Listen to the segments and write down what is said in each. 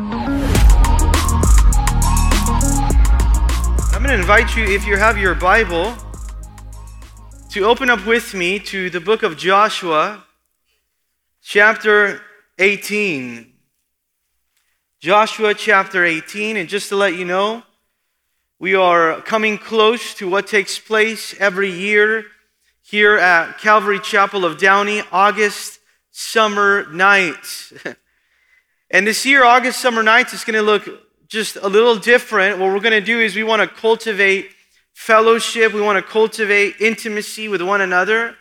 I'm going to invite you, if you have your Bible, to open up with me to the book of Joshua, chapter 18. Joshua chapter 18, and just to let you know, we are coming close to what takes place every year here at Calvary Chapel of Downey, August summer nights. And this year, August summer nights, it's going to look just a little different. What we're going to do is we want to cultivate fellowship. We want to cultivate intimacy with one another.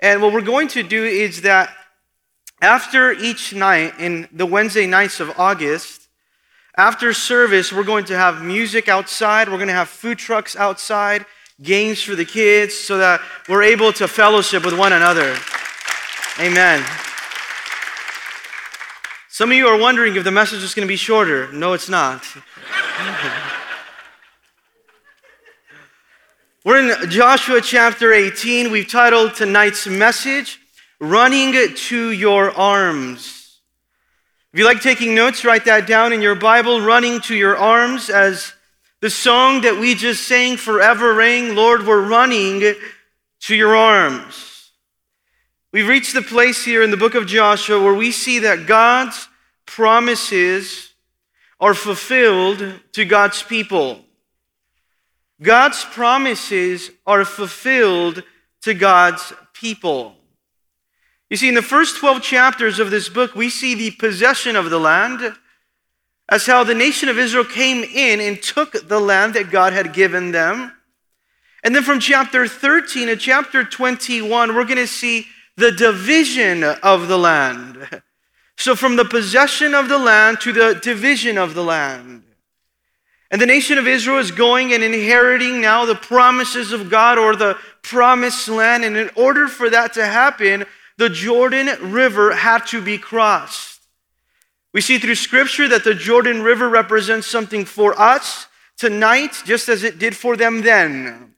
And what we're going to do is that after each night, in the Wednesday nights of August, after service, we're going to have music outside. We're going to have food trucks outside, games for the kids, so that we're able to fellowship with one another. Amen. Some of you are wondering if the message is going to be shorter. No, it's not. We're in Joshua chapter 18. We've titled tonight's message, Running to Your Arms. If you like taking notes, write that down in your Bible, Running to Your Arms, as the song that we just sang forever rang, Lord, we're running to your arms. We've reached the place here in the book of Joshua where we see that God's promises are fulfilled to God's people. God's promises are fulfilled to God's people. You see, in the first 12 chapters of this book, we see the possession of the land as how the nation of Israel came in and took the land that God had given them. And then from chapter 13 to chapter 21, we're going to see the division of the land. So from the possession of the land to the division of the land. And the nation of Israel is going and inheriting now the promises of God or the promised land. And in order for that to happen, the Jordan River had to be crossed. We see through Scripture that the Jordan River represents something for us tonight, just as it did for them then.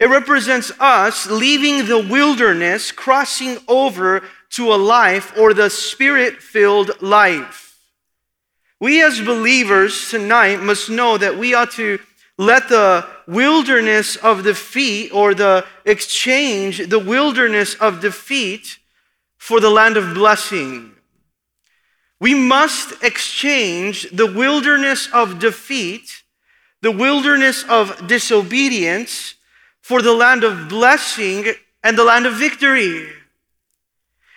It represents us leaving the wilderness, crossing over to a life or the Spirit-filled life. We as believers tonight must know that we ought to let the wilderness of defeat or the exchange, the wilderness of defeat, for the land of blessing. We must exchange the wilderness of defeat, the wilderness of disobedience, for the land of blessing and the land of victory.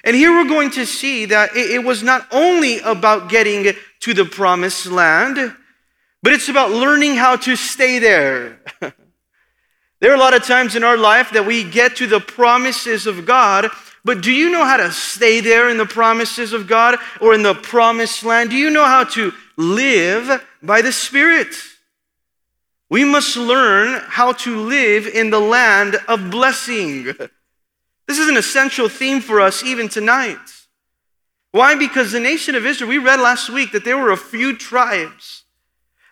And here we're going to see that it was not only about getting to the promised land, but it's about learning how to stay there. There are a lot of times in our life that we get to the promises of God, but do you know how to stay there in the promises of God or in the promised land? Do you know how to live by the Spirit? We must learn how to live in the land of blessing. This is an essential theme for us even tonight. Why? Because the nation of Israel, we read last week that there were a few tribes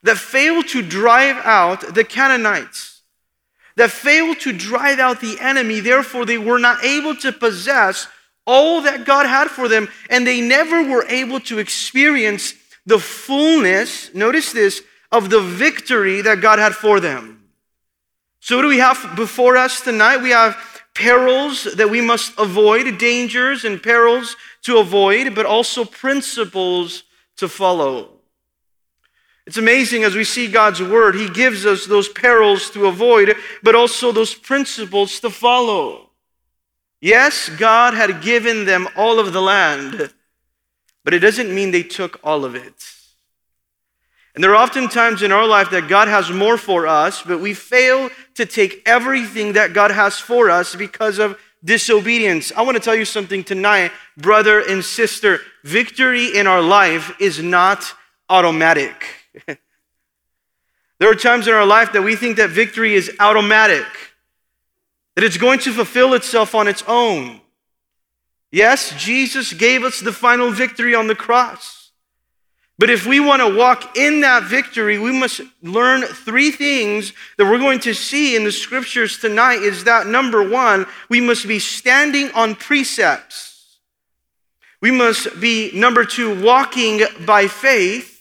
that failed to drive out the Canaanites, that failed to drive out the enemy. Therefore, they were not able to possess all that God had for them, and they never were able to experience the fullness, notice this, of the victory that God had for them. So what do we have before us tonight? We have perils that we must avoid, dangers and perils to avoid, but also principles to follow. It's amazing as we see God's word, he gives us those perils to avoid, but also those principles to follow. Yes, God had given them all of the land, but it doesn't mean they took all of it. And there are often times in our life that God has more for us, but we fail to take everything that God has for us because of disobedience. I want to tell you something tonight, brother and sister. Victory in our life is not automatic. There are times in our life that we think that victory is automatic, that it's going to fulfill itself on its own. Yes, Jesus gave us the final victory on the cross. But if we want to walk in that victory, we must learn three things that we're going to see in the scriptures tonight is that, number one, we must be standing on precepts. We must be, number two, walking by faith.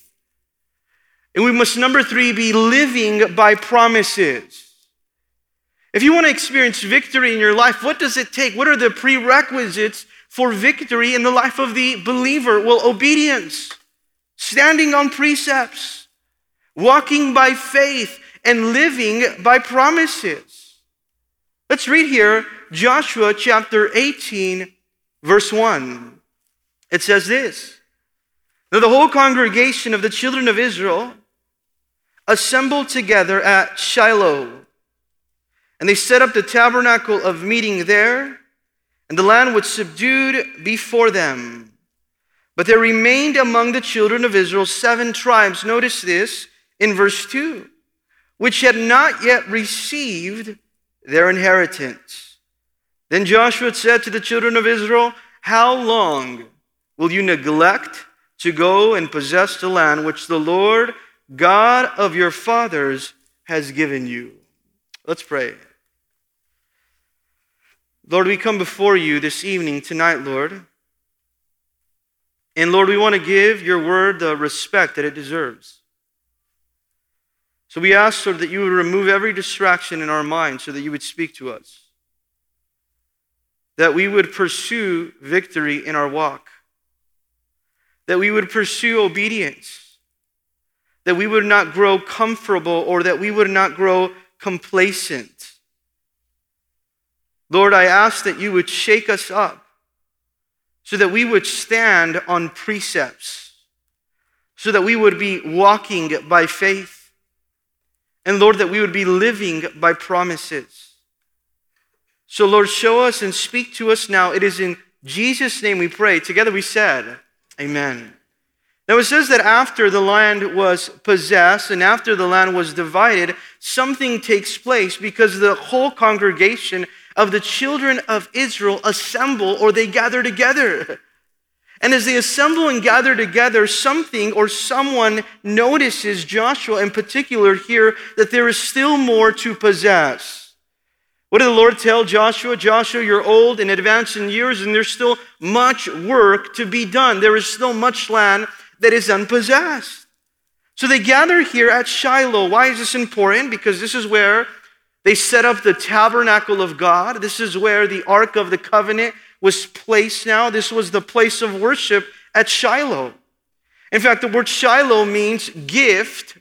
And we must, number three, be living by promises. If you want to experience victory in your life, what does it take? What are the prerequisites for victory in the life of the believer? Well, obedience, standing on precepts, walking by faith, and living by promises. Let's read here Joshua chapter 18, verse 1. It says this: Now the whole congregation of the children of Israel assembled together at Shiloh, and they set up the tabernacle of meeting there, and the land was subdued before them. But there remained among the children of Israel 7 tribes, notice this, in verse 2, which had not yet received their inheritance. Then Joshua said to the children of Israel, How long will you neglect to go and possess the land which the Lord God of your fathers has given you? Let's pray. Lord, we come before you this evening, tonight, Lord. And Lord, we want to give your word the respect that it deserves. So we ask, Lord, that you would remove every distraction in our mind so that you would speak to us. That we would pursue victory in our walk. That we would pursue obedience. That we would not grow comfortable, or that we would not grow complacent. Lord, I ask that you would shake us up so that we would stand on precepts, so that we would be walking by faith, and Lord, that we would be living by promises. So Lord, show us and speak to us now. It is in Jesus' name we pray. Together we said, Amen. Now it says that after the land was possessed and after the land was divided, something takes place because the whole congregation of the children of Israel assemble, or they gather together. And as they assemble and gather together, something or someone notices, Joshua in particular here, that there is still more to possess. What did the Lord tell Joshua? Joshua, you're old and advanced in years, and there's still much work to be done. There is still much land that is unpossessed. So they gather here at Shiloh. Why is this important? Because this is where they set up the tabernacle of God. This is where the Ark of the Covenant was placed now. This was the place of worship at Shiloh. In fact, the word Shiloh means gift,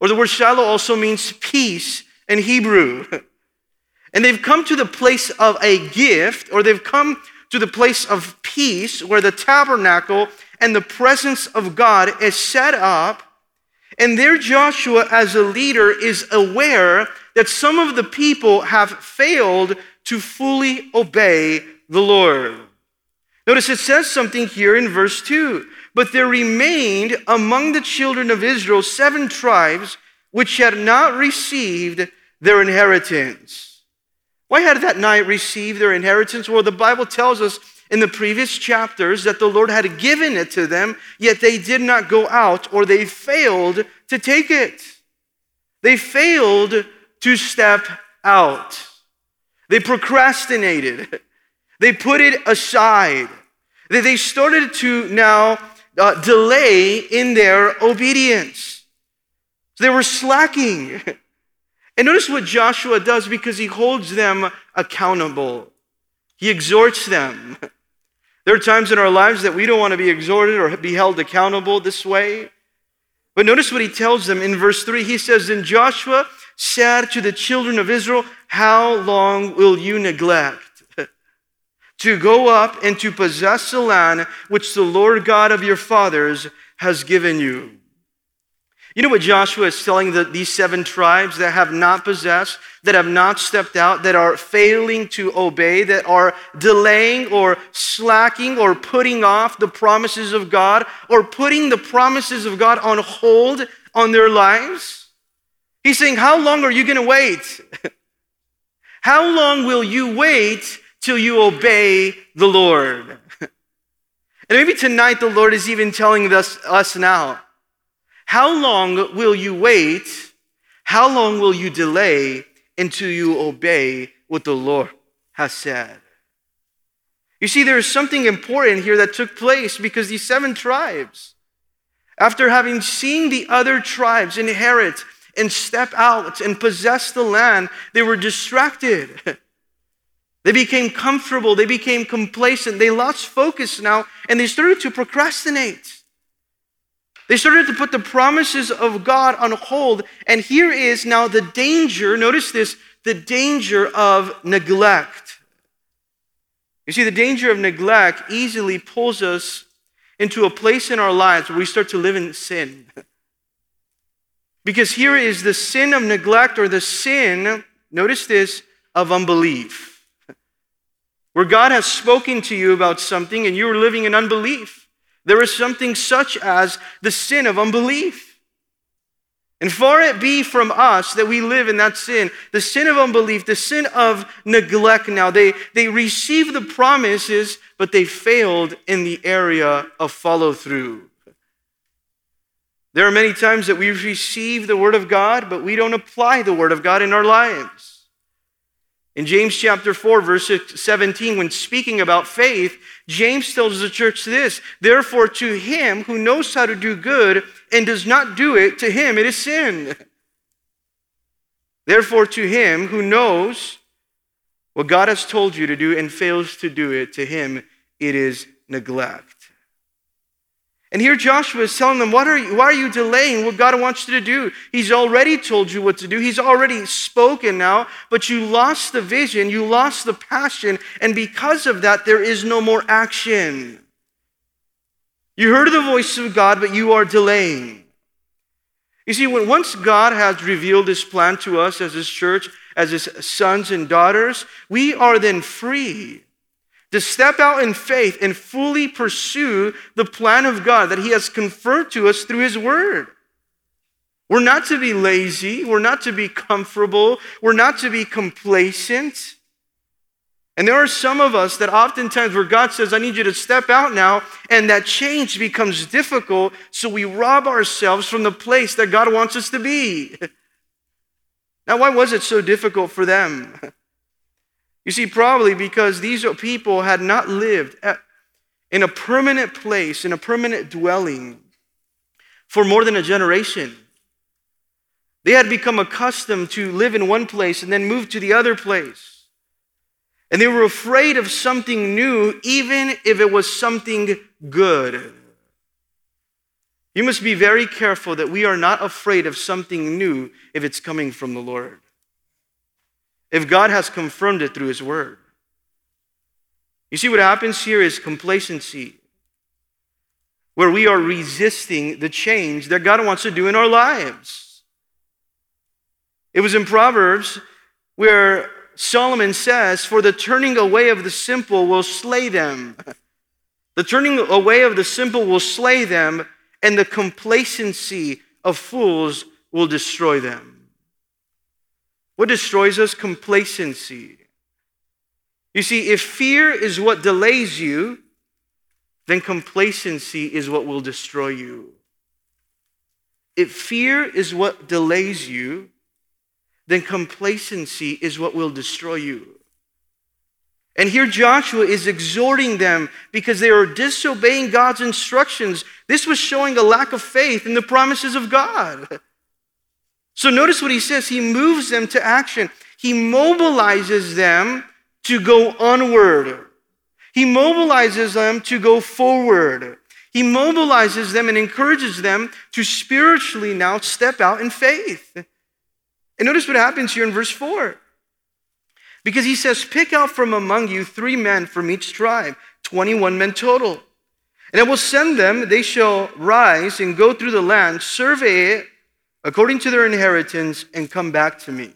or the word Shiloh also means peace in Hebrew. And they've come to the place of a gift, or they've come to the place of peace, where the tabernacle and the presence of God is set up. And there Joshua, as a leader, is aware that some of the people have failed to fully obey the Lord. Notice it says something here in verse 2. But there remained among the children of Israel 7 tribes which had not received their inheritance. Why had that not received their inheritance? Well, the Bible tells us in the previous chapters that the Lord had given it to them, yet they did not go out, or they failed to take it. They failed to step out. They procrastinated. They put it aside. They started to now delay in their obedience. They were slacking. And notice what Joshua does, because he holds them accountable. He exhorts them. There are times in our lives that we don't want to be exhorted or be held accountable this way. But notice what he tells them in verse 3. He says, Then Joshua said to the children of Israel, How long will you neglect to go up and to possess the land which the Lord God of your fathers has given you? You know what Joshua is telling these 7 tribes that have not possessed, that have not stepped out, that are failing to obey, that are delaying or slacking or putting off the promises of God, or putting the promises of God on hold on their lives? He's saying, how long are you going to wait? How long will you wait till you obey the Lord? And maybe tonight the Lord is even telling us now, how long will you wait? How long will you delay until you obey what the Lord has said? You see, there is something important here that took place, because these 7 tribes, After having seen the other tribes inherit and step out and possess the land, they were distracted. They became comfortable. They became complacent. They lost focus now, and they started to procrastinate. They started to put the promises of God on hold. And here is now the danger. Notice this, the danger of neglect. You see, the danger of neglect easily pulls us into a place in our lives where we start to live in sin. Because here is the sin of neglect, or the sin, notice this, of unbelief. Where God has spoken to you about something and you are living in unbelief. There is something such as the sin of unbelief. And far it be from us that we live in that sin. The sin of unbelief, the sin of neglect now. They received the promises, but they failed in the area of follow through. There are many times that we receive the Word of God, but we don't apply the Word of God in our lives. In James chapter 4, verse 17, when speaking about faith, James tells the church this, "Therefore to him who knows how to do good and does not do it, to him it is sin." Therefore to him who knows what God has told you to do and fails to do it, to him it is neglect. And here Joshua is telling them, why are you delaying what God wants you to do? He's already told you what to do. He's already spoken now, but you lost the vision, you lost the passion, and because of that, there is no more action. You heard the voice of God, but you are delaying. You see, when once God has revealed His plan to us as His church, as His sons and daughters, we are then free to step out in faith and fully pursue the plan of God that He has conferred to us through His Word. We're not to be lazy. We're not to be comfortable. We're not to be complacent. And there are some of us that oftentimes where God says, I need you to step out now, and that change becomes difficult, so we rob ourselves from the place that God wants us to be. Now, why was it so difficult for them? You see, probably because these people had not lived in a permanent place, in a permanent dwelling for more than a generation. They had become accustomed to live in one place and then move to the other place. And they were afraid of something new, even if it was something good. You must be very careful that we are not afraid of something new if it's coming from the Lord, if God has confirmed it through His Word. You see, what happens here is complacency, where we are resisting the change that God wants to do in our lives. It was in Proverbs where Solomon says, "For the turning away of the simple will slay them." The turning away of the simple will slay them, and the complacency of fools will destroy them. What destroys us? Complacency. You see, if fear is what delays you, then complacency is what will destroy you. If fear is what delays you, then complacency is what will destroy you. And here Joshua is exhorting them because they are disobeying God's instructions. This was showing a lack of faith in the promises of God. So notice what he says. He moves them to action. He mobilizes them to go onward. He mobilizes them to go forward. He mobilizes them and encourages them to spiritually now step out in faith. And notice what happens here in verse 4. Because he says, "Pick out from among you 3 men from each tribe, 21 men total. And I will send them, they shall rise and go through the land, survey it, according to their inheritance, and come back to me.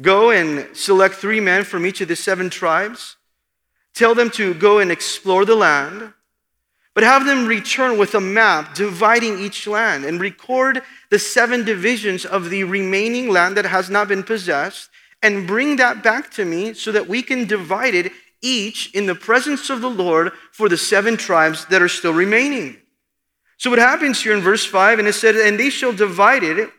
Go and select 3 men from each of the 7 tribes. Tell them to go and explore the land, but have them return with a map dividing each land and record the 7 divisions of the remaining land that has not been possessed and bring that back to me so that we can divide it each in the presence of the Lord for the 7 tribes that are still remaining." So what happens here in verse 5, and it said, "And they shall divide it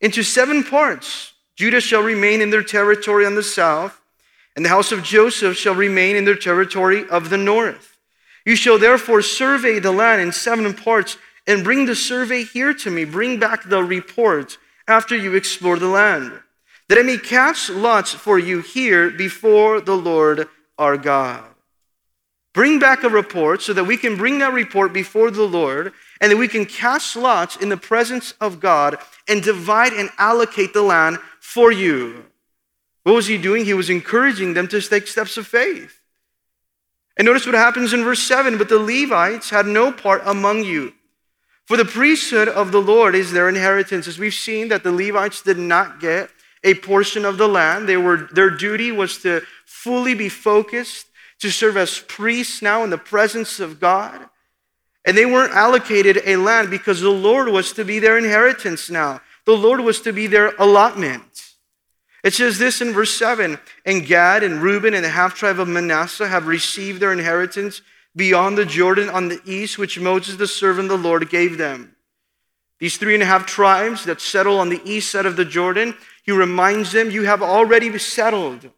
into 7 parts. Judah shall remain in their territory on the south, and the house of Joseph shall remain in their territory of the north. You shall therefore survey the land in 7 parts and bring the survey here to me. Bring back the report after you explore the land, that I may cast lots for you here before the Lord our God. Bring back a report so that we can bring that report before the Lord, and that we can cast lots in the presence of God and divide and allocate the land for you. What was he doing? He was encouraging them to take steps of faith. And notice what happens in verse 7. But the Levites had no part among you, for the priesthood of the Lord is their inheritance. As we've seen, that the Levites did not get a portion of the land. Their duty was to fully be focused, to serve as priests now in the presence of God. And they weren't allocated a land because the Lord was to be their inheritance now. The Lord was to be their allotment. It says this in verse 7, and Gad and Reuben and the half-tribe of Manasseh have received their inheritance beyond the Jordan on the east, which Moses the servant of the Lord gave them. These 3.5 tribes that settle on the east side of the Jordan, he reminds them, you have already settled.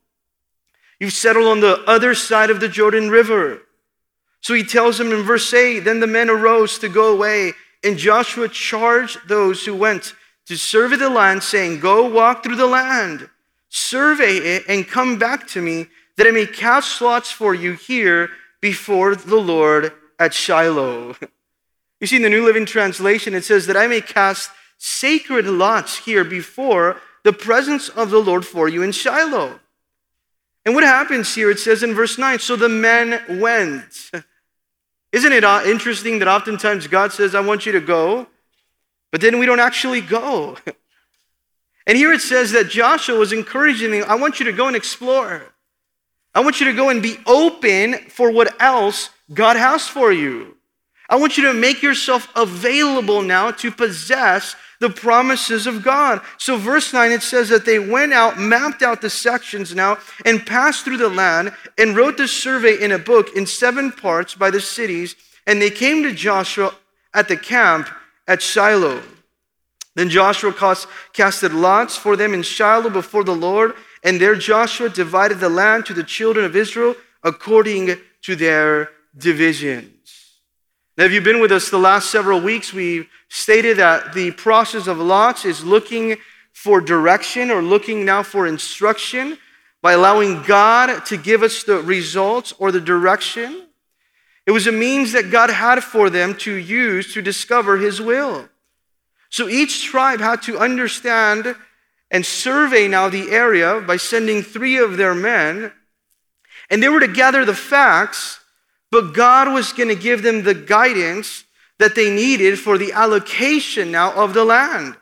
You've settled on the other side of the Jordan River. So he tells them in verse 8, then the men arose to go away, and Joshua charged those who went to survey the land, saying, go walk through the land. Survey it and come back to me, that I may cast lots for you here before the Lord at Shiloh. You see, in the New Living Translation, it says that I may cast sacred lots here before the presence of the Lord for you in Shiloh. And what happens here? It says in verse 9, so the men went. Isn't it interesting that oftentimes God says, I want you to go, but then we don't actually go. And here it says that Joshua was encouraging them, I want you to go and explore. I want you to go and be open for what else God has for you. I want you to make yourself available now to possess the promises of God. So verse 9, it says that they went out, mapped out the sections now, and passed through the land, and wrote the survey in a book in 7 parts by the cities, and they came to Joshua at the camp at Shiloh. Then Joshua casted lots for them in Shiloh before the Lord, and there Joshua divided the land to the children of Israel according to their divisions. Now, if you've been with us the last several weeks, we've stated that the process of lots is looking for direction, or looking now for instruction, by allowing God to give us the results or the direction. It was a means that God had for them to use to discover his will. So each tribe had to understand and survey now the area by sending 3 of their men. And they were to gather the facts, but God was going to give them the guidance that they needed for the allocation now of the land.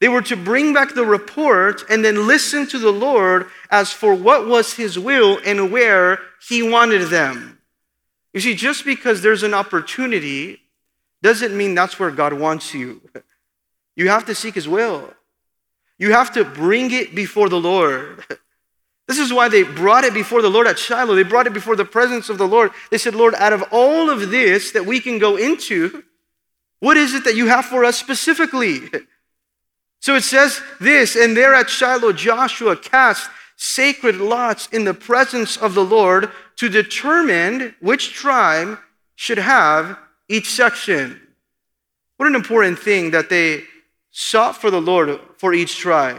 They were to bring back the report and then listen to the Lord as for what was his will and where he wanted them. You see, just because there's an opportunity doesn't mean that's where God wants you. You have to seek his will. You have to bring it before the Lord. This is why they brought it before the Lord at Shiloh. They brought it before the presence of the Lord. They said, Lord, out of all of this that we can go into, what is it that you have for us specifically? So it says this, and there at Shiloh, Joshua cast sacred lots in the presence of the Lord to determine which tribe should have each section. What an important thing that they sought for the Lord for each tribe.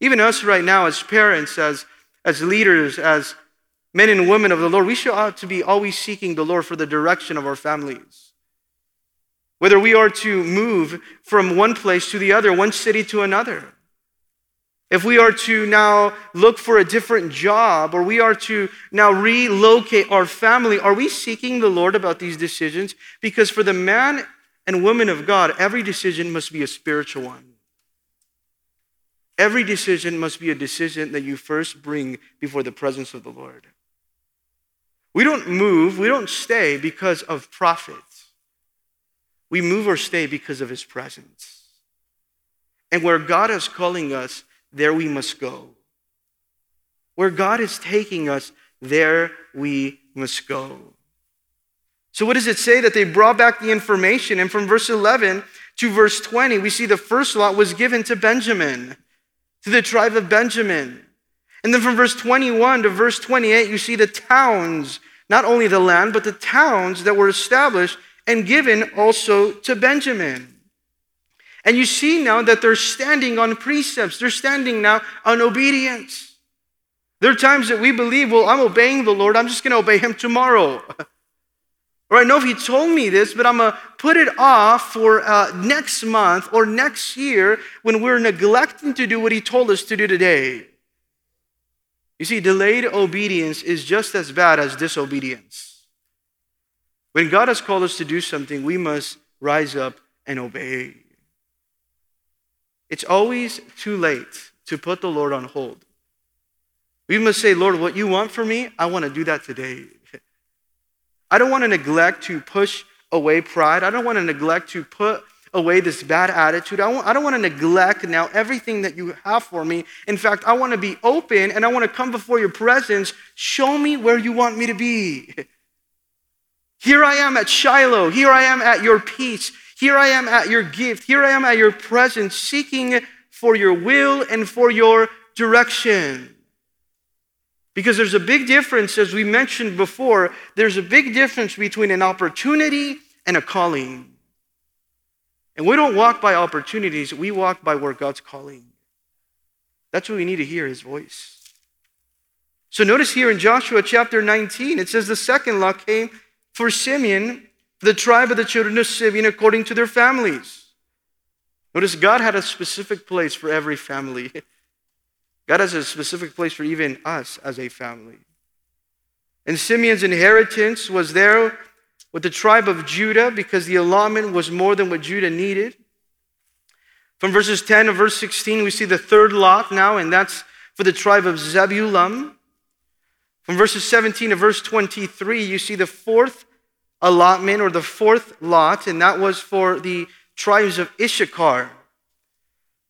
Even us right now as parents, as leaders, as men and women of the Lord, we ought to be always seeking the Lord for the direction of our families. Whether we are to move from one place to the other, one city to another. If we are to now look for a different job, or we are to now relocate our family, are we seeking the Lord about these decisions? Because for the man and woman of God, every decision must be a spiritual one. Every decision must be a decision that you first bring before the presence of the Lord. We don't move, we don't stay because of profits. We move or stay because of his presence. And where God is calling us, there we must go. Where God is taking us, there we must go. So what does it say? That they brought back the information, and from verse 11 to verse 20, we see the first lot was given to Benjamin, to the tribe of Benjamin. And then from verse 21 to verse 28, you see the towns, not only the land, but the towns that were established and given also to Benjamin. And you see now that they're standing on precepts. They're standing now on obedience. There are times that we believe, well, I'm obeying the Lord. I'm just going to obey him tomorrow. Or I know if he told me this, but I'm going to put it off for next month or next year when we're neglecting to do what he told us to do today. You see, delayed obedience is just as bad as disobedience. When God has called us to do something, we must rise up and obey. It's always too late to put the Lord on hold. We must say, Lord, what you want from me, I want to do that today. I don't want to neglect to push away pride. I don't want to neglect to put away this bad attitude. I don't want to neglect now everything that you have for me. In fact, I want to be open and I want to come before your presence. Show me where you want me to be. Here I am at Shiloh. Here I am at your peace. Here I am at your gift. Here I am at your presence, seeking for your will and for your direction. Because there's a big difference, as we mentioned before, there's a big difference between an opportunity and a calling. And we don't walk by opportunities, we walk by where God's calling. That's what we need to hear, his voice. So notice here in Joshua chapter 19, it says the second law came for Simeon, the tribe of the children of Simeon, according to their families. Notice God had a specific place for every family. God has a specific place for even us as a family. And Simeon's inheritance was there with the tribe of Judah because the allotment was more than what Judah needed. From verses 10 to verse 16, we see the third lot now, and that's for the tribe of Zebulun. From verses 17 to verse 23, you see the fourth allotment or the fourth lot, and that was for the tribes of Issachar.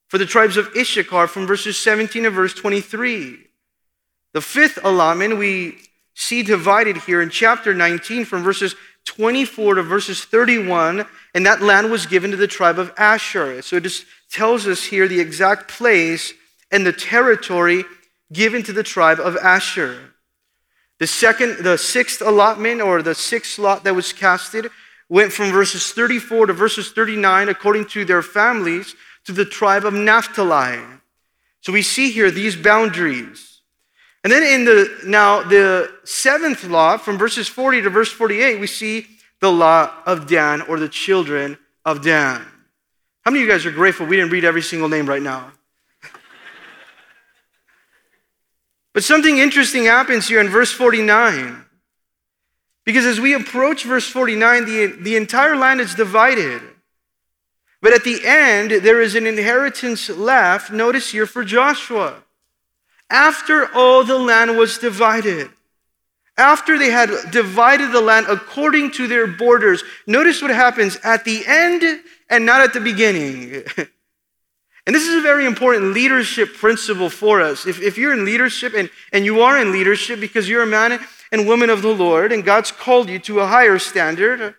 For the tribes of Issachar, from verses 17 to verse 23. The fifth allotment we see divided here in chapter 19 from verses 24 to verses 31, and that land was given to the tribe of Asher. So it just tells us here the exact place and the territory given to the tribe of Asher. The sixth allotment or the sixth lot that was casted went from verses 34 to verses 39 according to their families, to the tribe of Naphtali. So we see here these boundaries. And then the seventh law, from verses 40 to verse 48, we see the law of Dan, or the children of Dan. How many of you guys are grateful we didn't read every single name right now? But something interesting happens here in verse 49. Because as we approach verse 49, the entire land is divided. But at the end, there is an inheritance left, notice here, for Joshua. After all the land was divided, after they had divided the land according to their borders, notice what happens at the end and not at the beginning. And this is a very important leadership principle for us. If you're in leadership, and you are in leadership because you're a man and woman of the Lord, and God's called you to a higher standard,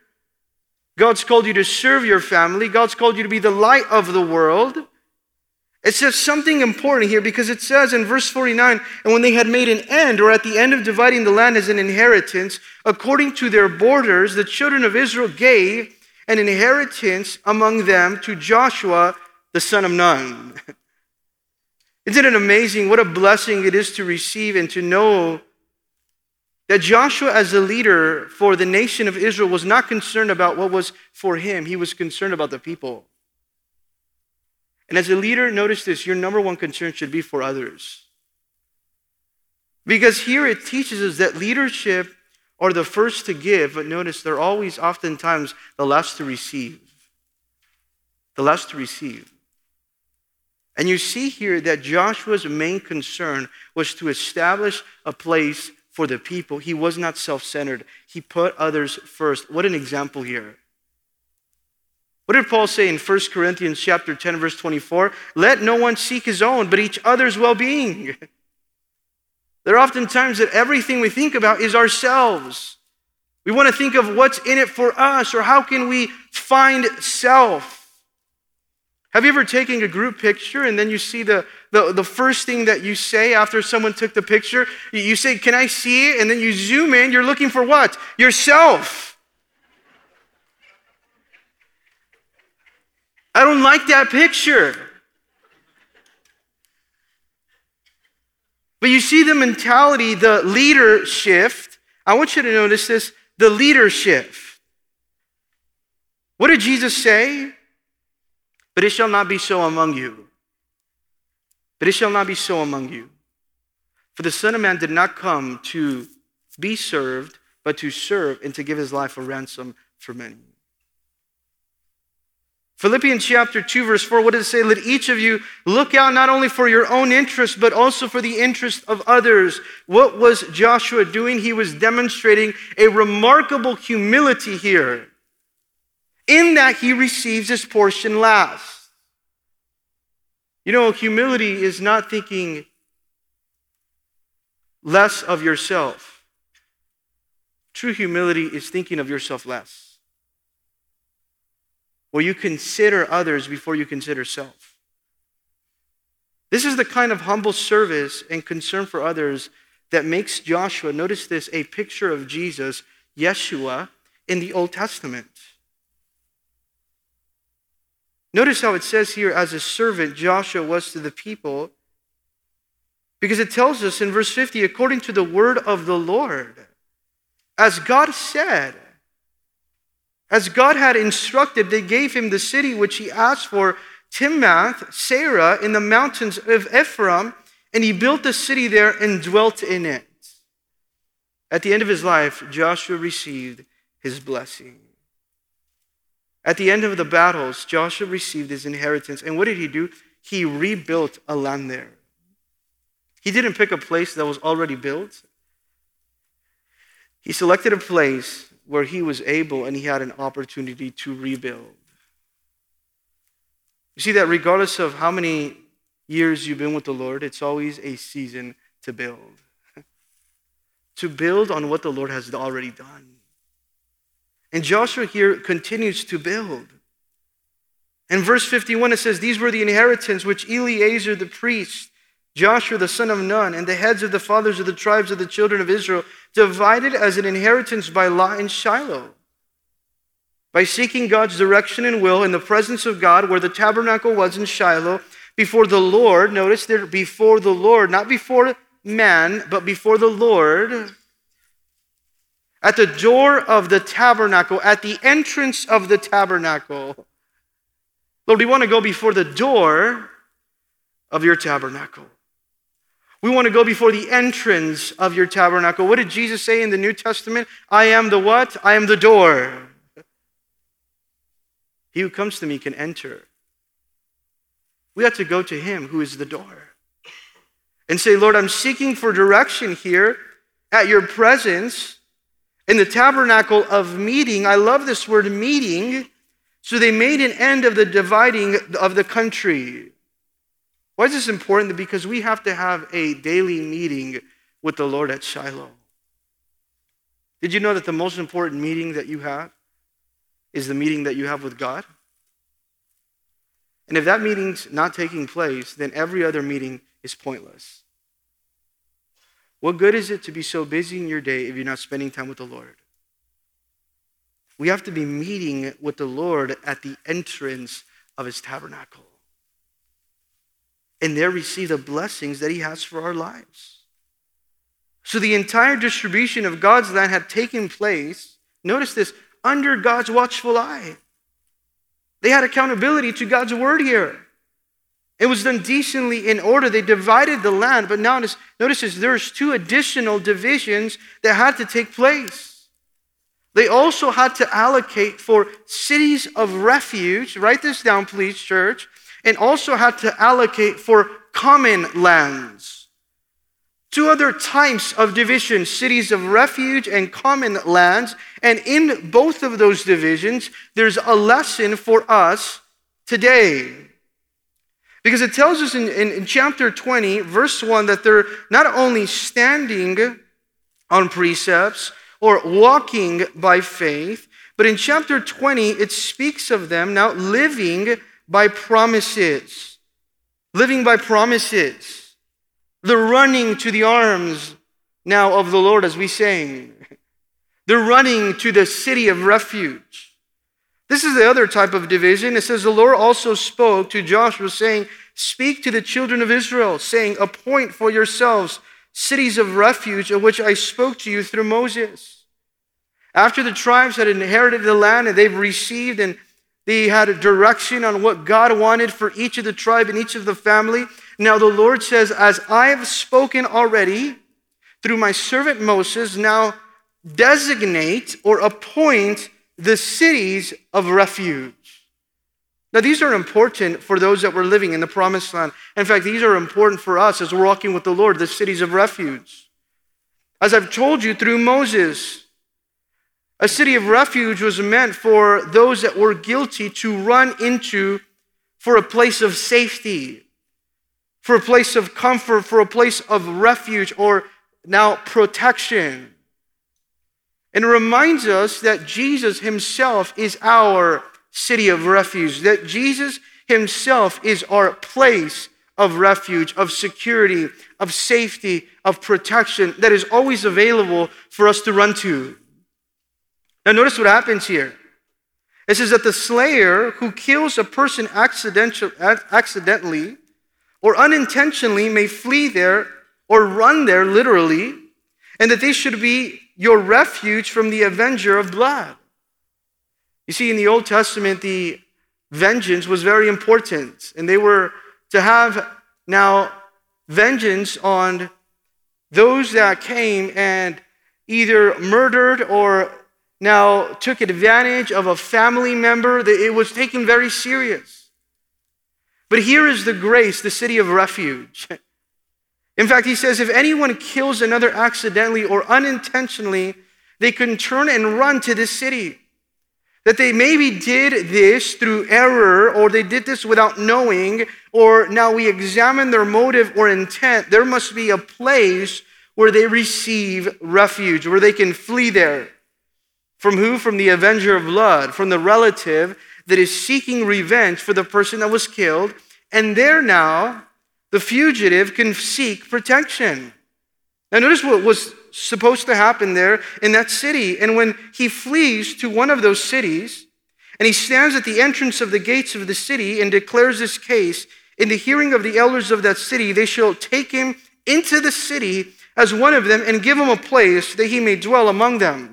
God's called you to serve your family. God's called you to be the light of the world. It says something important here because it says in verse 49, and when they had made an end, or at the end of dividing the land as an inheritance, according to their borders, the children of Israel gave an inheritance among them to Joshua, the son of Nun. Isn't it amazing what a blessing it is to receive and to know that Joshua as a leader for the nation of Israel was not concerned about what was for him. He was concerned about the people. And as a leader, notice this, your number one concern should be for others. Because here it teaches us that leadership are the first to give, but notice they're always oftentimes the last to receive. The last to receive. And you see here that Joshua's main concern was to establish a place for the people. He was not self-centered. He put others first. What an example here. What did Paul say in 1 Corinthians chapter 10, verse 24? Let no one seek his own, but each other's well-being. There are often times that everything we think about is ourselves. We want to think of what's in it for us, or how can we find self. Have you ever taken a group picture and then you see the first thing that you say after someone took the picture? You say, can I see it? And then you zoom in, you're looking for what? Yourself. don't like that picture. But you see the mentality, the leader shift. I want you to notice this, the leader shift. What did Jesus say? But it shall not be so among you. But it shall not be so among you. For the Son of Man did not come to be served, but to serve and to give his life a ransom for many. Philippians chapter 2, verse 4, what does it say? Let each of you look out not only for your own interest, but also for the interest of others. What was Joshua doing? He was demonstrating a remarkable humility here, in that he receives his portion last. You know, humility is not thinking less of yourself. True humility is thinking of yourself less. Or you consider others before you consider self. This is the kind of humble service and concern for others that makes Joshua, notice this, a picture of Jesus, Yeshua, in the Old Testament. Notice how it says here, as a servant, Joshua was to the people, because it tells us in verse 50, according to the word of the Lord, as God said, as God had instructed, they gave him the city which he asked for, Timnath Serah, in the mountains of Ephraim, and he built the city there and dwelt in it. At the end of his life, Joshua received his blessing. At the end of the battles, Joshua received his inheritance. And what did he do? He rebuilt a land there. He didn't pick a place that was already built. He selected a place where he was able and he had an opportunity to rebuild. You see that regardless of how many years you've been with the Lord, it's always a season to build. To build on what the Lord has already done. And Joshua here continues to build. In verse 51 it says, these were the inheritance which Eleazar the priest, Joshua the son of Nun, and the heads of the fathers of the tribes of the children of Israel divided as an inheritance by lot in Shiloh. By seeking God's direction and will in the presence of God where the tabernacle was in Shiloh, before the Lord, notice there, before the Lord, not before man, but before the Lord, at the door of the tabernacle, at the entrance of the tabernacle. Lord, we want to go before the door of your tabernacle. We want to go before the entrance of your tabernacle. What did Jesus say in the New Testament? I am the what? I am the door. He who comes to me can enter. We have to go to him who is the door and say, Lord, I'm seeking for direction here at your presence in the tabernacle of meeting. I love this word meeting. So they made an end of the dividing of the country. Why is this important? Because we have to have a daily meeting with the Lord at Shiloh. Did you know that the most important meeting that you have is the meeting that you have with God? And if that meeting's not taking place, then every other meeting is pointless. What good is it to be so busy in your day if you're not spending time with the Lord? We have to be meeting with the Lord at the entrance of his tabernacle. And there receive the blessings that he has for our lives. So the entire distribution of God's land had taken place, notice this, under God's watchful eye. They had accountability to God's word here. It was done decently in order. They divided the land, but now notice this, there's two additional divisions that had to take place. They also had to allocate for cities of refuge. Write this down, please, church. And also had to allocate for common lands. Two other types of division, cities of refuge and common lands. And in both of those divisions, there's a lesson for us today. Because it tells us in chapter 20, verse 1, that they're not only standing on precepts or walking by faith, but in chapter 20, it speaks of them now living by promises, living by promises, the running to the arms now of the Lord as we sang. They're running to the city of refuge. This is the other type of division. It says, the Lord also spoke to Joshua, saying, speak to the children of Israel, saying, appoint for yourselves cities of refuge, of which I spoke to you through Moses. After the tribes had inherited the land and they've received and they had a direction on what God wanted for each of the tribe and each of the family. Now the Lord says, as I have spoken already through my servant Moses, now designate or appoint the cities of refuge. Now these are important for those that were living in the promised land. In fact, these are important for us as we're walking with the Lord, the cities of refuge. As I've told you through Moses, a city of refuge was meant for those that were guilty to run into for a place of safety, for a place of comfort, for a place of refuge or now protection. And it reminds us that Jesus himself is our city of refuge, that Jesus himself is our place of refuge, of security, of safety, of protection that is always available for us to run to. Now notice what happens here. It says that the slayer who kills a person accidentally or unintentionally may flee there or run there literally, and that they should be your refuge from the avenger of blood. You see, in the Old Testament, the vengeance was very important, and they were to have now vengeance on those that came and either murdered or now took advantage of a family member. It was taken very serious. But here is the grace, the city of refuge. In fact, he says, if anyone kills another accidentally or unintentionally, they can turn and run to this city. That they maybe did this through error, or they did this without knowing, or now we examine their motive or intent. There must be a place where they receive refuge, where they can flee there. From who? From the avenger of blood, from the relative that is seeking revenge for the person that was killed. And there now, the fugitive can seek protection. Now notice what was supposed to happen there in that city. And when he flees to one of those cities, and he stands at the entrance of the gates of the city and declares this case, in the hearing of the elders of that city, they shall take him into the city as one of them and give him a place that he may dwell among them.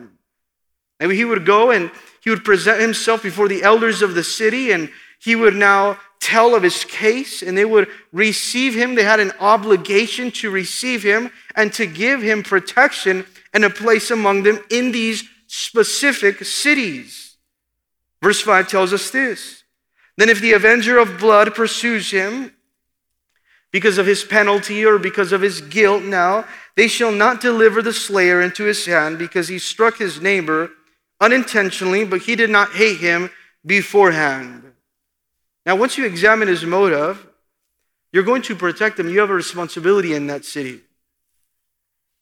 And he would go and he would present himself before the elders of the city, and he would now tell of his case, and they would receive him. They had an obligation to receive him and to give him protection and a place among them in these specific cities. Verse 5 tells us this. Then if the avenger of blood pursues him because of his penalty or because of his guilt now, they shall not deliver the slayer into his hand because he struck his neighbor unintentionally, but he did not hate him beforehand. Now, once you examine his motive, you're going to protect him. You have a responsibility in that city.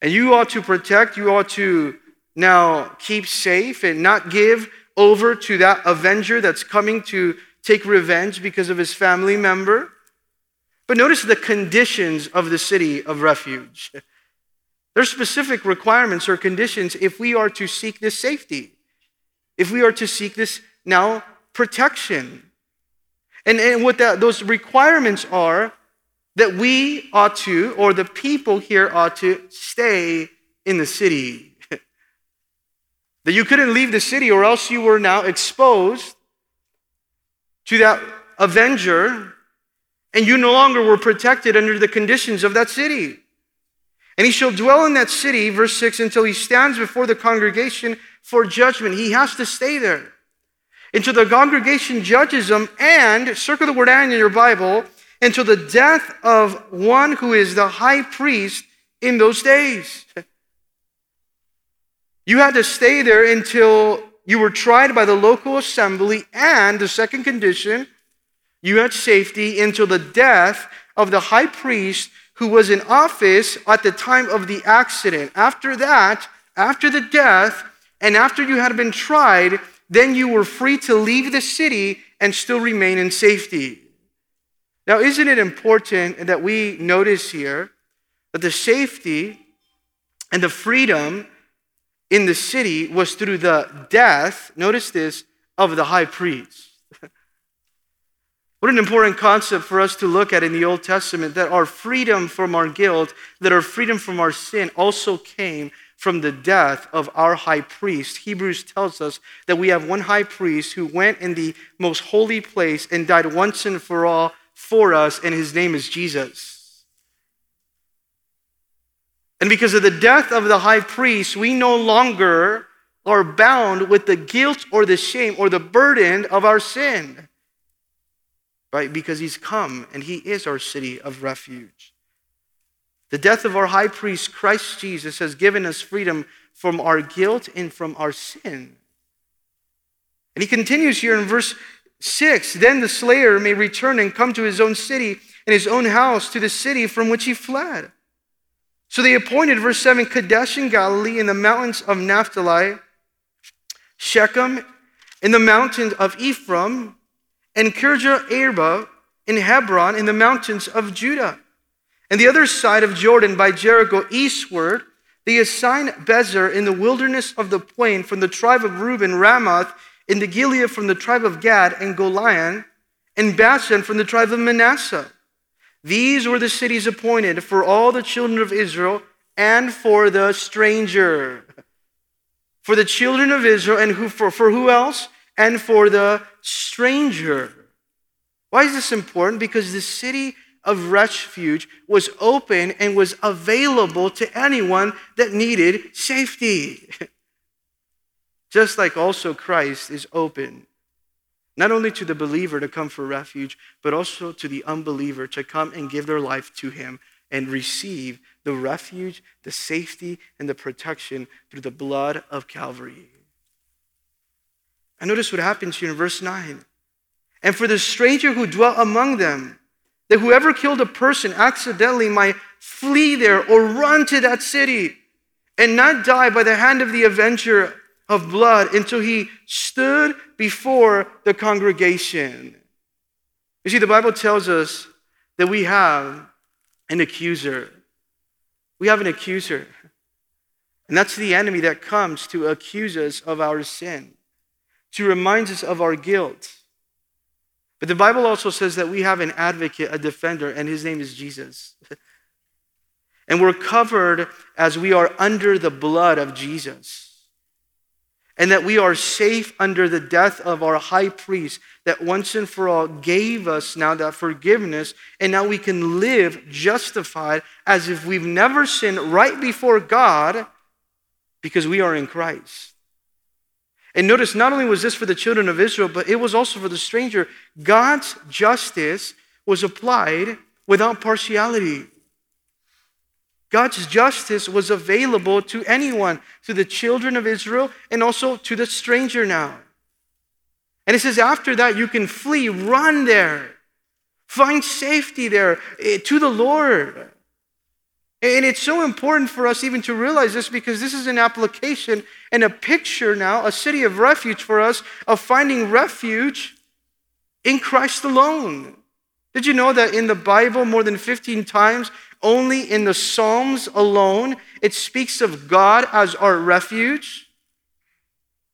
And you ought to protect, you ought to now keep safe and not give over to that avenger that's coming to take revenge because of his family member. But notice the conditions of the city of refuge. There are specific requirements or conditions if we are to seek this safety, if we are to seek this now protection. And what those requirements are that we ought to, or the people here ought to, stay in the city. That you couldn't leave the city or else you were now exposed to that avenger and you no longer were protected under the conditions of that city. And he shall dwell in that city, verse 6, until he stands before the congregation for judgment. He has to stay there until the congregation judges him, and, circle the word "and" in your Bible, until the death of one who is the high priest in those days. You had to stay there until you were tried by the local assembly, and the second condition, you had safety until the death of the high priest who was in office at the time of the accident. After that, after the death, and after you had been tried, then you were free to leave the city and still remain in safety. Now, isn't it important that we notice here that the safety and the freedom in the city was through the death, notice this, of the high priest. What an important concept for us to look at in the Old Testament, that our freedom from our guilt, that our freedom from our sin also came from the death of our high priest. Hebrews tells us that we have one high priest who went in the most holy place and died once and for all for us, and his name is Jesus. And because of the death of the high priest, we no longer are bound with the guilt or the shame or the burden of our sin. Right? Because he's come and he is our city of refuge. The death of our high priest, Christ Jesus, has given us freedom from our guilt and from our sin. And he continues here in verse 6, then the slayer may return and come to his own city and his own house, to the city from which he fled. So they appointed, verse 7, Kadesh in Galilee, in the mountains of Naphtali, Shechem in the mountains of Ephraim, and Kirjath-Arba in Hebron, in the mountains of Judah. And the other side of Jordan by Jericho eastward, they assigned Bezer in the wilderness of the plain, from the tribe of Reuben, Ramoth in the Gilead from the tribe of Gad, and Golian and Bashan from the tribe of Manasseh. These were the cities appointed for all the children of Israel and for the stranger. For the children of Israel and for who else? And for the stranger. Why is this important? Because the city of refuge was open and was available to anyone that needed safety. Just like also Christ is open, not only to the believer to come for refuge, but also to the unbeliever to come and give their life to him and receive the refuge, the safety, and the protection through the blood of Calvary. And notice what happens here in verse 9. And for the stranger who dwelt among them, that whoever killed a person accidentally might flee there or run to that city and not die by the hand of the avenger of blood, until he stood before the congregation. You see, the Bible tells us that we have an accuser. We have an accuser. And that's the enemy that comes to accuse us of our sin, to remind us of our guilt. But the Bible also says that we have an advocate, a defender, and his name is Jesus. And we're covered as we are under the blood of Jesus. And that we are safe under the death of our high priest, that once and for all gave us now that forgiveness, and now we can live justified as if we've never sinned right before God, because we are in Christ. And notice, not only was this for the children of Israel, but it was also for the stranger. God's justice was applied without partiality. God's justice was available to anyone, to the children of Israel, and also to the stranger now. And it says, after that, you can flee, run there, find safety there, to the Lord. And it's so important for us even to realize this, because this is an application and a picture now, a city of refuge for us, of finding refuge in Christ alone. Did you know that in the Bible, more than 15 times, only in the Psalms alone, it speaks of God as our refuge?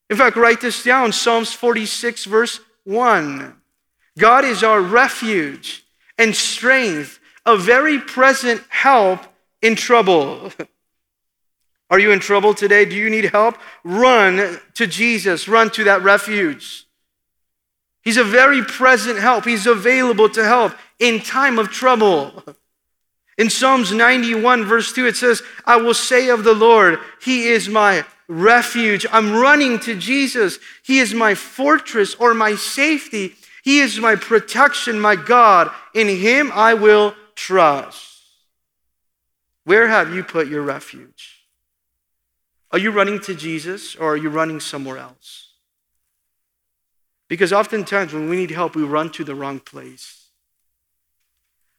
In fact, write this down, Psalms 46, verse 1. God is our refuge and strength, a very present help in trouble. Are you in trouble today? Do you need help? Run to Jesus. Run to that refuge. He's a very present help. He's available to help in time of trouble. In Psalms 91, verse 2, it says, I will say of the Lord, he is my refuge. I'm running to Jesus. He is my fortress or my safety. He is my protection, my God. In him I will trust. Where have you put your refuge? Are you running to Jesus, or are you running somewhere else? Because oftentimes when we need help, we run to the wrong place.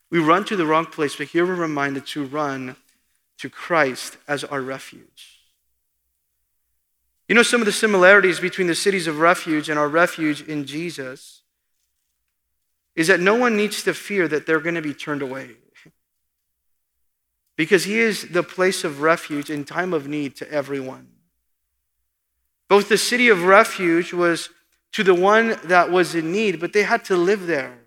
We run to the wrong place, but here we're reminded to run to Christ as our refuge. You know some of the similarities between the cities of refuge and our refuge in Jesus is that no one needs to fear that they're going to be turned away, because he is the place of refuge in time of need to everyone. Both the city of refuge was to the one that was in need, but they had to live there.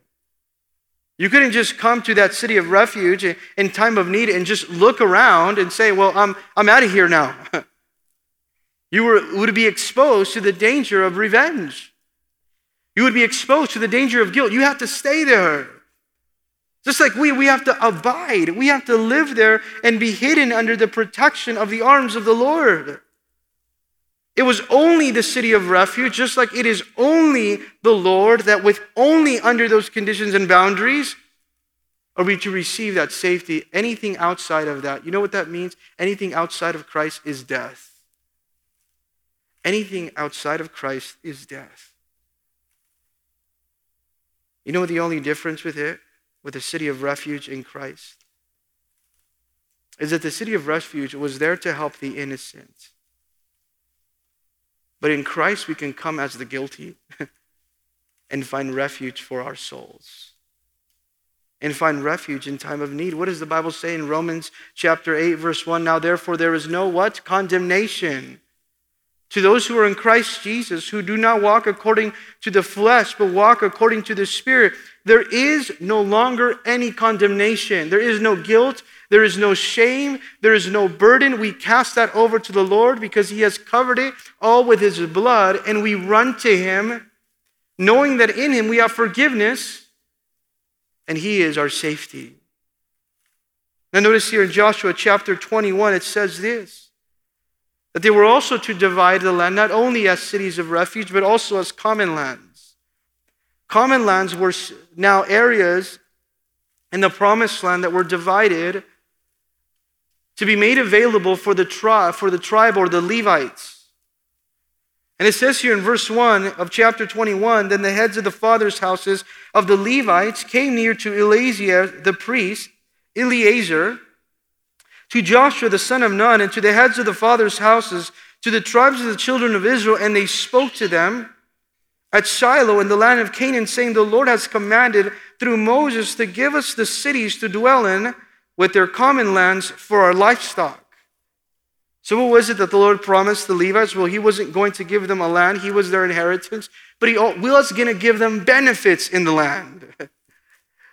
You couldn't just come to that city of refuge in time of need and just look around and say, well, I'm out of here now. You would be exposed to the danger of revenge. You would be exposed to the danger of guilt. You have to stay there. Just like we have to abide. We have to live there and be hidden under the protection of the arms of the Lord. It was only the city of refuge, just like it is only the Lord, that with only under those conditions and boundaries are we to receive that safety. Anything outside of that, you know what that means? Anything outside of Christ is death. Anything outside of Christ is death. You know the only difference with it, with the city of refuge in Christ, is that the city of refuge was there to help the innocent. But in Christ, we can come as the guilty and find refuge for our souls and find refuge in time of need. What does the Bible say in Romans chapter 8, verse 1? Now, therefore, there is no what? Condemnation to those who are in Christ Jesus, who do not walk according to the flesh, but walk according to the Spirit. There is no longer any condemnation. There is no guilt. There is no shame. There is no burden. We cast that over to the Lord because he has covered it all with his blood, and we run to him knowing that in him we have forgiveness and he is our safety. Now notice here in Joshua chapter 21, it says this, that they were also to divide the land, not only as cities of refuge, but also as common lands. Common lands were now areas in the promised land that were divided to be made available for the tribe or the Levites. And it says here in verse 1 of chapter 21, then the heads of the fathers' houses of the Levites came near to Eleazar the priest, to Joshua the son of Nun, and to the heads of the fathers' houses, to the tribes of the children of Israel, and they spoke to them at Shiloh in the land of Canaan, saying, the Lord has commanded through Moses to give us the cities to dwell in, with their common lands for our livestock. So what was it that the Lord promised the Levites? Well, he wasn't going to give them a land. He was their inheritance. But he was going to give them benefits in the land.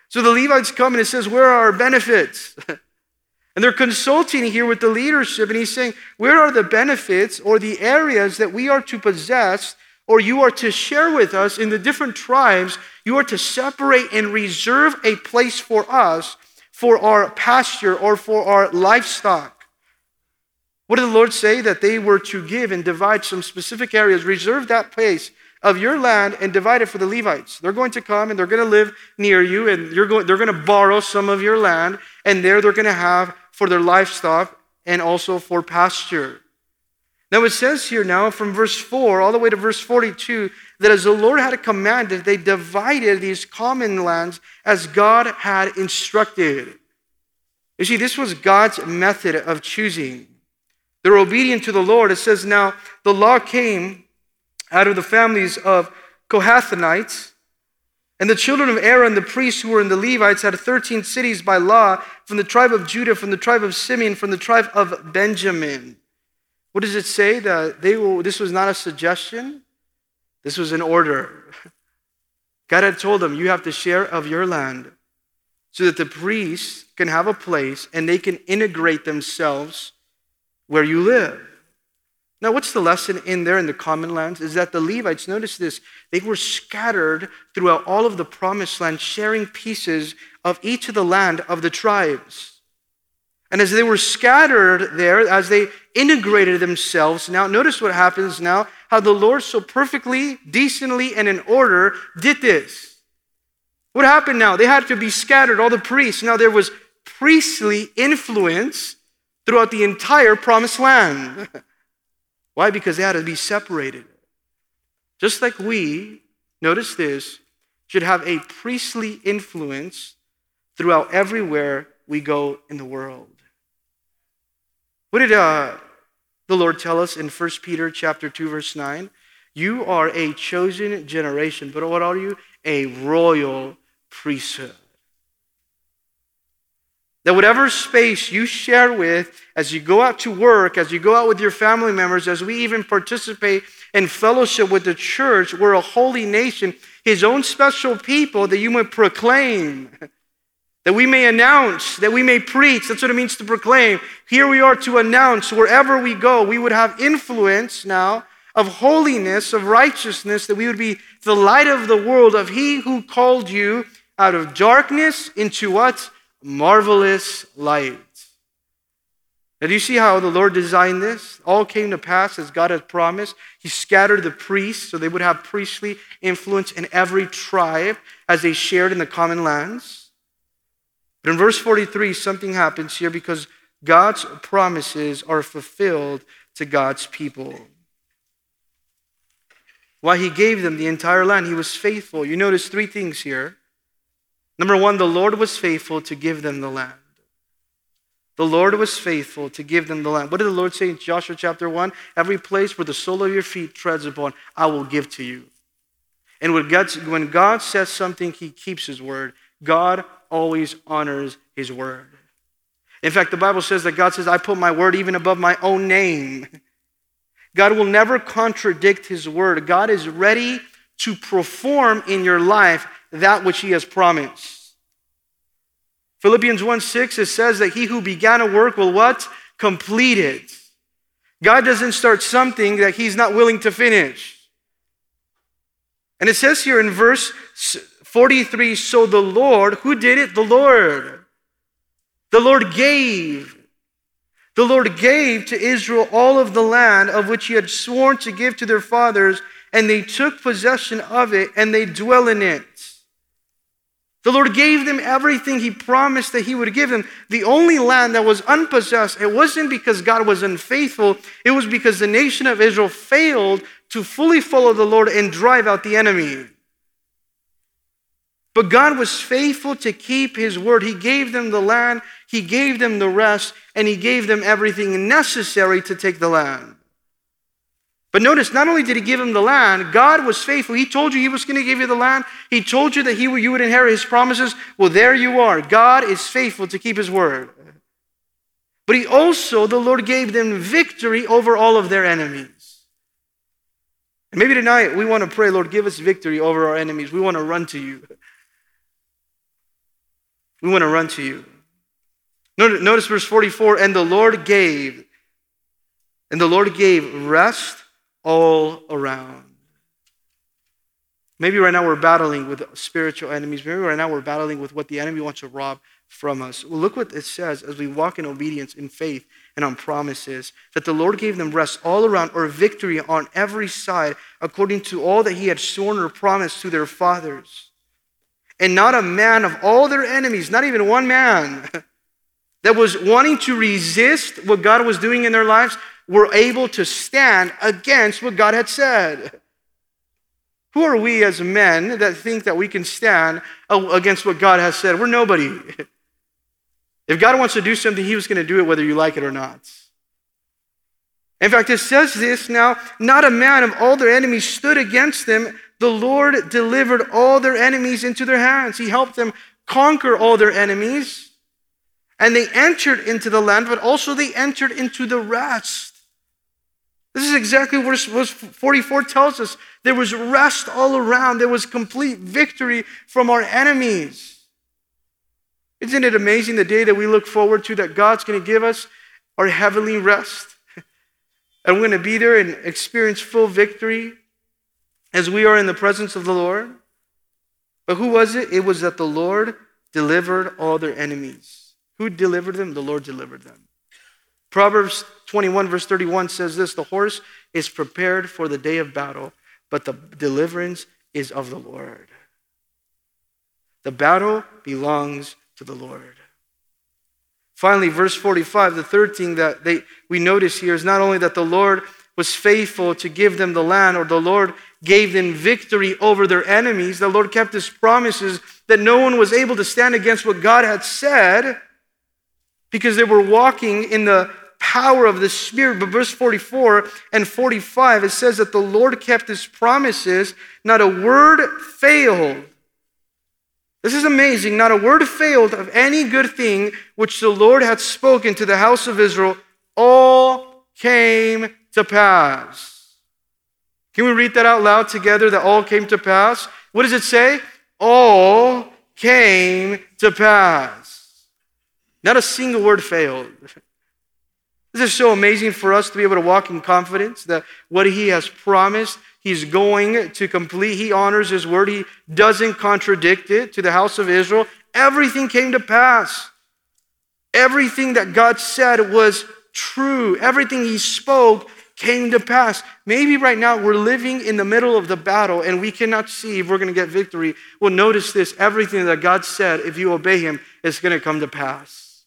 So the Levites come and it says, where are our benefits? And they're consulting here with the leadership. And he's saying, where are the benefits or the areas that we are to possess, or you are to share with us in the different tribes? You are to separate and reserve a place for us, for our pasture or for our livestock. What did the Lord say? That they were to give and divide some specific areas. Reserve that place of your land and divide it for the Levites. They're going to come and they're going to live near you, and they're going to borrow some of your land, and there they're going to have for their livestock and also for pasture. Now it says here now from verse 4 all the way to verse 42 that as the Lord had commanded, they divided these common lands as God had instructed. You see, this was God's method of choosing. They're obedient to the Lord. It says now the law came out of the families of Kohathites, and the children of Aaron, the priests who were in the Levites, had 13 cities by law, from the tribe of Judah, from the tribe of Simeon, from the tribe of Benjamin. What does it say? That this was not a suggestion. This was an order. God had told them, you have to share of your land so that the priests can have a place and they can integrate themselves where you live. Now, what's the lesson in there in the common lands? Is that the Levites, notice this, they were scattered throughout all of the promised land, sharing pieces of each of the land of the tribes. And as they were scattered there, as they integrated themselves, now notice what happens now, how the Lord so perfectly, decently, and in order did this. What happened now? They had to be scattered, all the priests. Now there was priestly influence throughout the entire promised land. Why? Because they had to be separated. Just like we, notice this, should have a priestly influence throughout everywhere we go in the world. What did the Lord tell us in 1 Peter chapter 2, verse 9? You are a chosen generation, but what are you? A royal priesthood. That whatever space you share with, as you go out to work, as you go out with your family members, as we even participate and fellowship with the church. We're a holy nation, his own special people, that you might proclaim, that we may announce, that we may preach. That's what it means to proclaim. Here we are to announce wherever we go. We would have influence now of holiness, of righteousness, that we would be the light of the world, of he who called you out of darkness into what? Marvelous light. Now, do you see how the Lord designed this? All came to pass as God had promised. He scattered the priests so they would have priestly influence in every tribe as they shared in the common lands. But in verse 43, something happens here because God's promises are fulfilled to God's people. While he gave them the entire land, he was faithful. You notice three things here. Number one, the Lord was faithful to give them the land. The Lord was faithful to give them the land. What did the Lord say in Joshua chapter 1? Every place where the sole of your feet treads upon, I will give to you. And when God says something, he keeps his word. God always honors his word. In fact, the Bible says that God says, I put my word even above my own name. God will never contradict his word. God is ready to perform in your life that which he has promised. Philippians 1:6, it says that he who began a work will what? Complete it. God doesn't start something that he's not willing to finish. And it says here in verse 43, so the Lord, who did it? The Lord. The Lord gave. The Lord gave to Israel all of the land of which he had sworn to give to their fathers, and they took possession of it, and they dwell in it. The Lord gave them everything he promised that he would give them. The only land that was unpossessed, it wasn't because God was unfaithful. It was because the nation of Israel failed to fully follow the Lord and drive out the enemy. But God was faithful to keep his word. He gave them the land, he gave them the rest, and he gave them everything necessary to take the land. But notice, not only did he give him the land, God was faithful. He told you he was going to give you the land. He told you that you would inherit his promises. Well, there you are. God is faithful to keep his word. But he also, the Lord gave them victory over all of their enemies. And maybe tonight we want to pray, Lord, give us victory over our enemies. We want to run to you. We want to run to you. Notice verse 44, and the Lord gave rest all around. Maybe right now we're battling with spiritual enemies. Maybe right now we're battling with what the enemy wants to rob from us. Well, look what it says as we walk in obedience, in faith, and on promises, that the Lord gave them rest all around, or victory on every side, according to all that he had sworn or promised to their fathers. And not a man of all their enemies, not even one man, that was wanting to resist what God was doing in their lives, were able to stand against what God had said. Who are we as men that think that we can stand against what God has said? We're nobody. If God wants to do something, he was going to do it whether you like it or not. In fact, it says this now, not a man of all their enemies stood against them. The Lord delivered all their enemies into their hands. He helped them conquer all their enemies. And they entered into the land, but also they entered into the rest. This is exactly what verse 44 tells us. There was rest all around. There was complete victory from our enemies. Isn't it amazing the day that we look forward to, that God's going to give us our heavenly rest? And we're going to be there and experience full victory as we are in the presence of the Lord. But who was it? It was that the Lord delivered all their enemies. Who delivered them? The Lord delivered them. Proverbs 21 verse 31 says this, the horse is prepared for the day of battle, but the deliverance is of the Lord. The battle belongs to the Lord. Finally, verse 45, the third thing that we notice here is not only that the Lord was faithful to give them the land, or the Lord gave them victory over their enemies, the Lord kept his promises that no one was able to stand against what God had said, because they were walking in the power of the Spirit. But verse 44 and 45, it says that the Lord kept his promises. Not a word failed. This is amazing. Not a word failed of any good thing which the Lord had spoken to the house of Israel. All came to pass. Can we read that out loud together, that all came to pass? What does it say? All came to pass. Not a single word failed. This is so amazing for us to be able to walk in confidence that what he has promised, he's going to complete. He honors his word. He doesn't contradict it to the house of Israel. Everything came to pass. Everything that God said was true. Everything he spoke came to pass. Maybe right now we're living in the middle of the battle and we cannot see if we're going to get victory. Well, notice this. Everything that God said, if you obey him, is going to come to pass.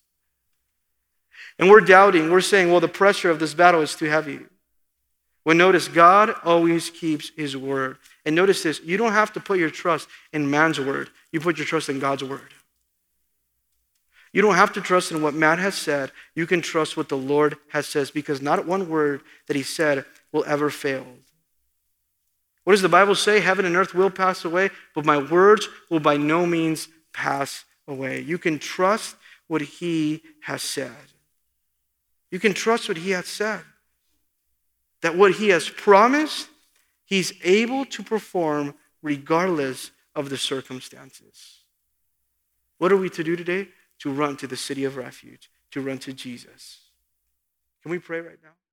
And we're doubting. We're saying, well, the pressure of this battle is too heavy. Well, notice, God always keeps his word. And notice this. You don't have to put your trust in man's word. You put your trust in God's word. You don't have to trust in what man has said. You can trust what the Lord has said, because not one word that he said will ever fail. What does the Bible say? Heaven and earth will pass away, but my words will by no means pass away. You can trust what he has said. You can trust what he has said. That what he has promised, he's able to perform regardless of the circumstances. What are we to do today? To run to the city of refuge, to run to Jesus. Can we pray right now?